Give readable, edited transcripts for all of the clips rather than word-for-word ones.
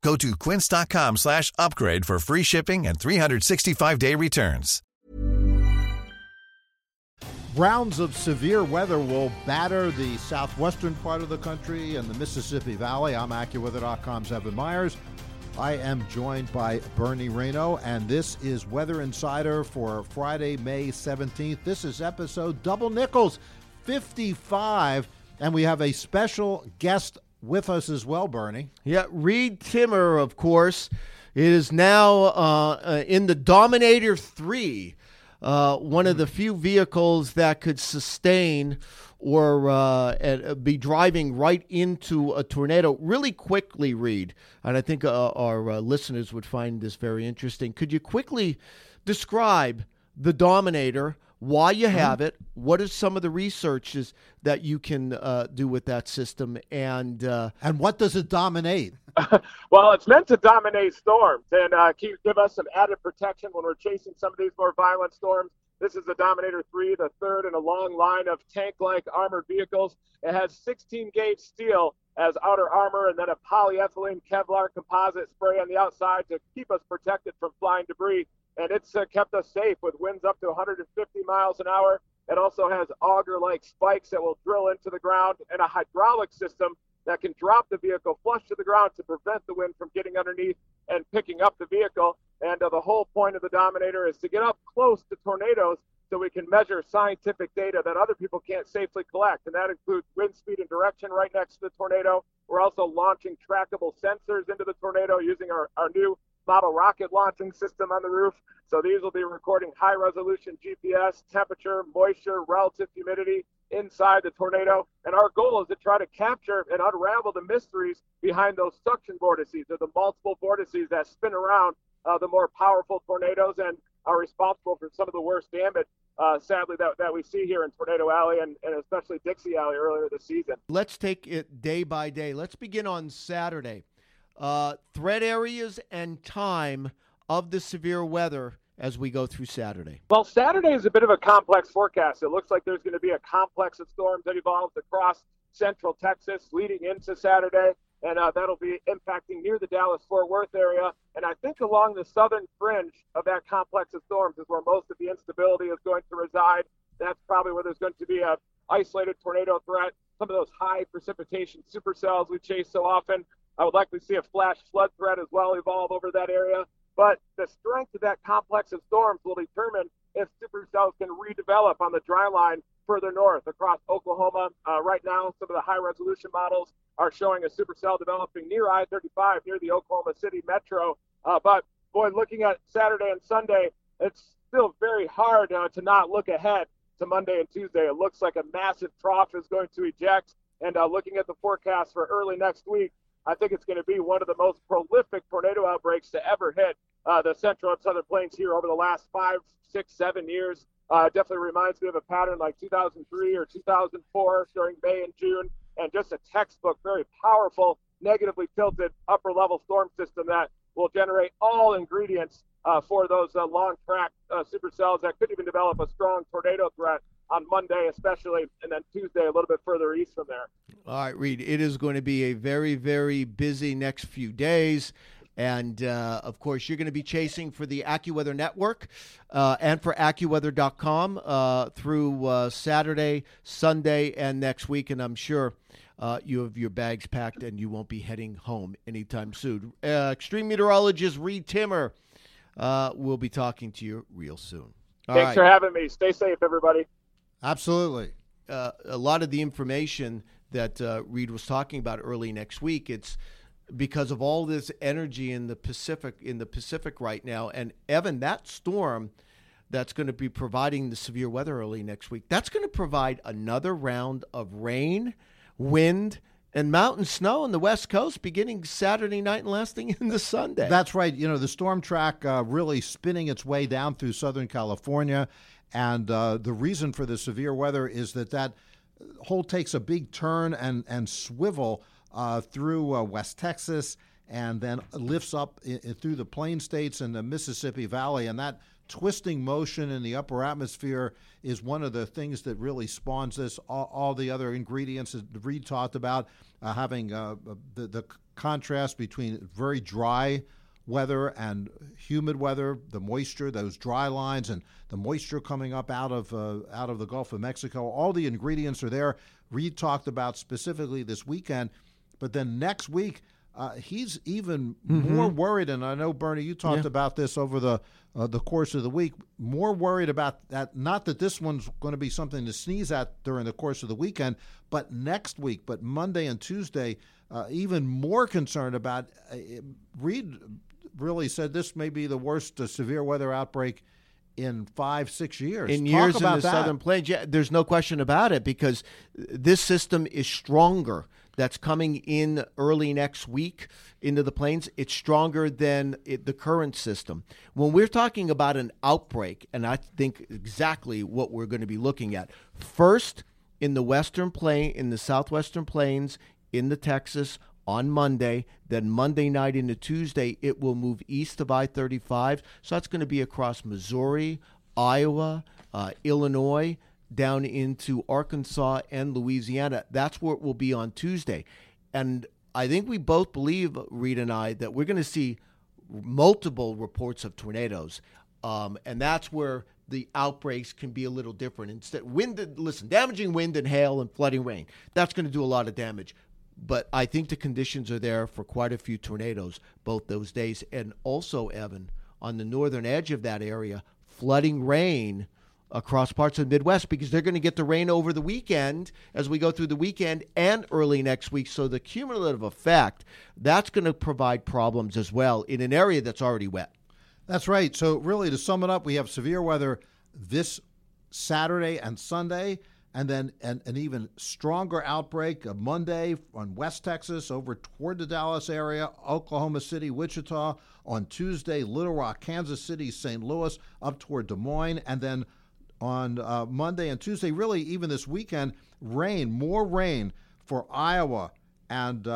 Go to quince.com/upgrade for free shipping and 365-day returns. Rounds of severe weather will batter the southwestern part of the country and the Mississippi Valley. I'm AccuWeather.com's Evan Myers. I am joined by Bernie Reno, and this is Weather Insider for Friday, May 17th. This is episode Double Nickels 55, and we have a special guest with us as well, Bernie. Yeah, Reed Timmer, of course, is now in the Dominator 3, one of the few vehicles that could sustain or be driving right into a tornado really quickly, Reed. And I think our listeners would find this very interesting. Could you quickly describe the Dominator, why you have it, what are some of the researches that you can do with that system, and what does it dominate? Well, it's meant to dominate storms and give us some added protection when we're chasing some of these more violent storms. This is the Dominator 3, the third in a long line of tank-like armored vehicles. It has 16-gauge steel as outer armor and then a polyethylene Kevlar composite spray on the outside to keep us protected from flying debris. And it's kept us safe with winds up to 150 miles an hour. It also has auger-like spikes that will drill into the ground and a hydraulic system that can drop the vehicle flush to the ground to prevent the wind from getting underneath and picking up the vehicle. And the whole point of the Dominator is to get up close to tornadoes so we can measure scientific data that other people can't safely collect. And that includes wind speed and direction right next to the tornado. We're also launching trackable sensors into the tornado using our new model rocket launching system on the roof. So these will be recording high-resolution GPS, temperature, moisture, relative humidity inside the tornado. And our goal is to try to capture and unravel the mysteries behind those suction vortices or the multiple vortices that spin around the more powerful tornadoes and are responsible for some of the worst damage, sadly, that we see here in Tornado Alley and especially Dixie Alley earlier this season. Let's take it day by day. Let's begin on Saturday. Threat areas and time of the severe weather as we go through Saturday. Well, Saturday is a bit of a complex forecast. It looks like there's going to be a complex of storms that evolves across central Texas leading into Saturday, and that'll be impacting near the Dallas-Fort Worth area. And I think along the southern fringe of that complex of storms is where most of the instability is going to reside. That's probably where there's going to be an isolated tornado threat, some of those high precipitation supercells we chase so often. I would likely see a flash flood threat as well evolve over that area. But the strength of that complex of storms will determine if supercells can redevelop on the dry line further north across Oklahoma. Right now, some of the high-resolution models are showing a supercell developing near I-35, near the Oklahoma City metro. But, boy, looking at Saturday and Sunday, it's still very hard to not look ahead to Monday and Tuesday. It looks like a massive trough is going to eject. And looking at the forecast for early next week, I think it's going to be one of the most prolific tornado outbreaks to ever hit the central and southern plains here over the last 5, 6, 7 years. Definitely reminds me of a pattern like 2003 or 2004 during May and June, and just a textbook, very powerful, negatively tilted upper-level storm system that will generate all ingredients for those long-track supercells that could even develop a strong tornado threat on Monday especially, and then Tuesday a little bit further east from there. All right, Reed, it is going to be a very, very busy next few days. And, of course, you're going to be chasing for the AccuWeather Network and for AccuWeather.com through Saturday, Sunday, and next week. And I'm sure you have your bags packed and you won't be heading home anytime soon. Extreme meteorologist Reed Timmer will be talking to you real soon. Thanks for having me. Stay safe, everybody. Absolutely. A lot of the information that Reed was talking about early next week, it's because of all this energy in the Pacific right now. And, Evan, that storm that's going to be providing the severe weather early next week, that's going to provide another round of rain, wind, And mountain snow on the West Coast beginning Saturday night and lasting into Sunday. That's right. You know, the storm track really spinning its way down through Southern California. And the reason for the severe weather is that hole takes a big turn and swivel through West Texas and then lifts up through the Plain States and the Mississippi Valley. And that twisting motion in the upper atmosphere is one of the things that really spawns this. All the other ingredients that Reed talked about, having the contrast between very dry weather and humid weather, the moisture, those dry lines, and the moisture coming up out of the Gulf of Mexico. All the ingredients are there. Reed talked about specifically this weekend, but then next week, he's even more worried, and I know, Bernie, you talked about this over the course of the week, more worried about that, not that this one's going to be something to sneeze at during the course of the weekend, but next week, but Monday and Tuesday, even more concerned about. Reed really said this may be the worst severe weather outbreak in 5-6 years. In years in the Southern Plains, yeah, there's no question about it, because this system is stronger. That's coming in early next week into the plains. It's stronger than the current system. When we're talking about an outbreak, and I think exactly what we're going to be looking at, first in the Western Plain, in the Southwestern Plains, in the Texas on Monday, then Monday night into Tuesday, it will move east of I-35. So that's going to be across Missouri, Iowa, Illinois, down into Arkansas and Louisiana. That's where it will be on Tuesday. And I think we both believe, Reed and I, that we're going to see multiple reports of tornadoes. And that's where the outbreaks can be a little different. Instead, damaging wind and hail and flooding rain, that's going to do a lot of damage. But I think the conditions are there for quite a few tornadoes both those days. And also, Evan, on the northern edge of that area, flooding rain across parts of the Midwest, because they're going to get the rain over the weekend as we go through the weekend and early next week. So the cumulative effect, that's going to provide problems as well in an area that's already wet. That's right. So really, to sum it up, we have severe weather this Saturday and Sunday, and then an even stronger outbreak of Monday on West Texas over toward the Dallas area, Oklahoma City, Wichita. On Tuesday, Little Rock, Kansas City, St. Louis, up toward Des Moines, and then on Monday and Tuesday, really even this weekend, more rain for Iowa and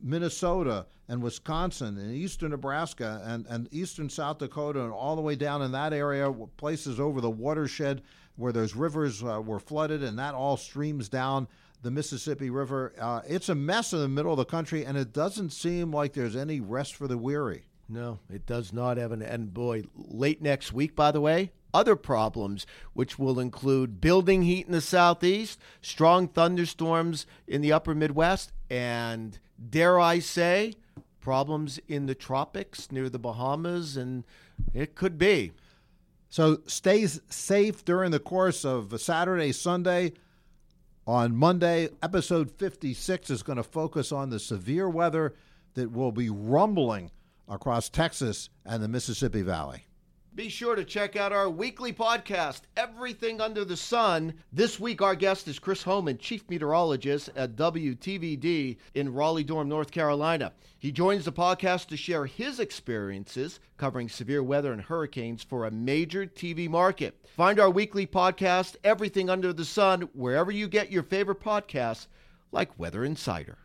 Minnesota and Wisconsin and eastern Nebraska and eastern South Dakota and all the way down in that area, places over the watershed where those rivers were flooded, and that all streams down the Mississippi River. It's a mess in the middle of the country, and it doesn't seem like there's any rest for the weary. No, it does not, Evan. And boy, late next week, by the way, other problems, which will include building heat in the southeast, strong thunderstorms in the upper Midwest, and, dare I say, problems in the tropics near the Bahamas, and it could be. So stay safe during the course of Saturday, Sunday. On Monday, episode 56 is going to focus on the severe weather that will be rumbling across Texas and the Mississippi Valley. Be sure to check out our weekly podcast, Everything Under the Sun. This week, our guest is Chris Holman, chief meteorologist at WTVD in Raleigh Durham, North Carolina. He joins the podcast to share his experiences covering severe weather and hurricanes for a major TV market. Find our weekly podcast, Everything Under the Sun, wherever you get your favorite podcasts, like Weather Insider.